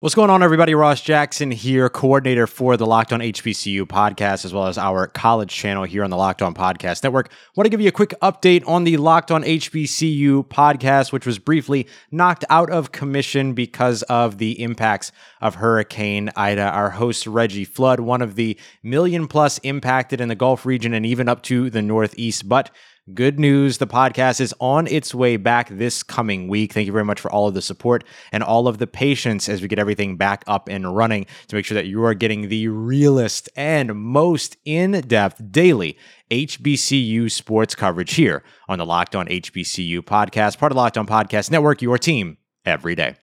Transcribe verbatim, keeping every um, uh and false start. What's going on, everybody? Ross Jackson here, coordinator for the Locked On H B C U podcast, as well as our college channel here on the Locked On Podcast Network. I want to give you a quick update on the Locked On H B C U podcast, which was briefly knocked out of commission because of the impacts of Hurricane Ida. Our host, Reggie Flood, one of the million-plus impacted in the Gulf region and even up to the Northeast, but good news, the podcast is on its way back this coming week. Thank you very much for all of the support and all of the patience as we get everything back up and running to make sure that you are getting the realest and most in-depth daily H B C U sports coverage here on the Locked On H B C U podcast, part of Locked On Podcast Network, your team every day.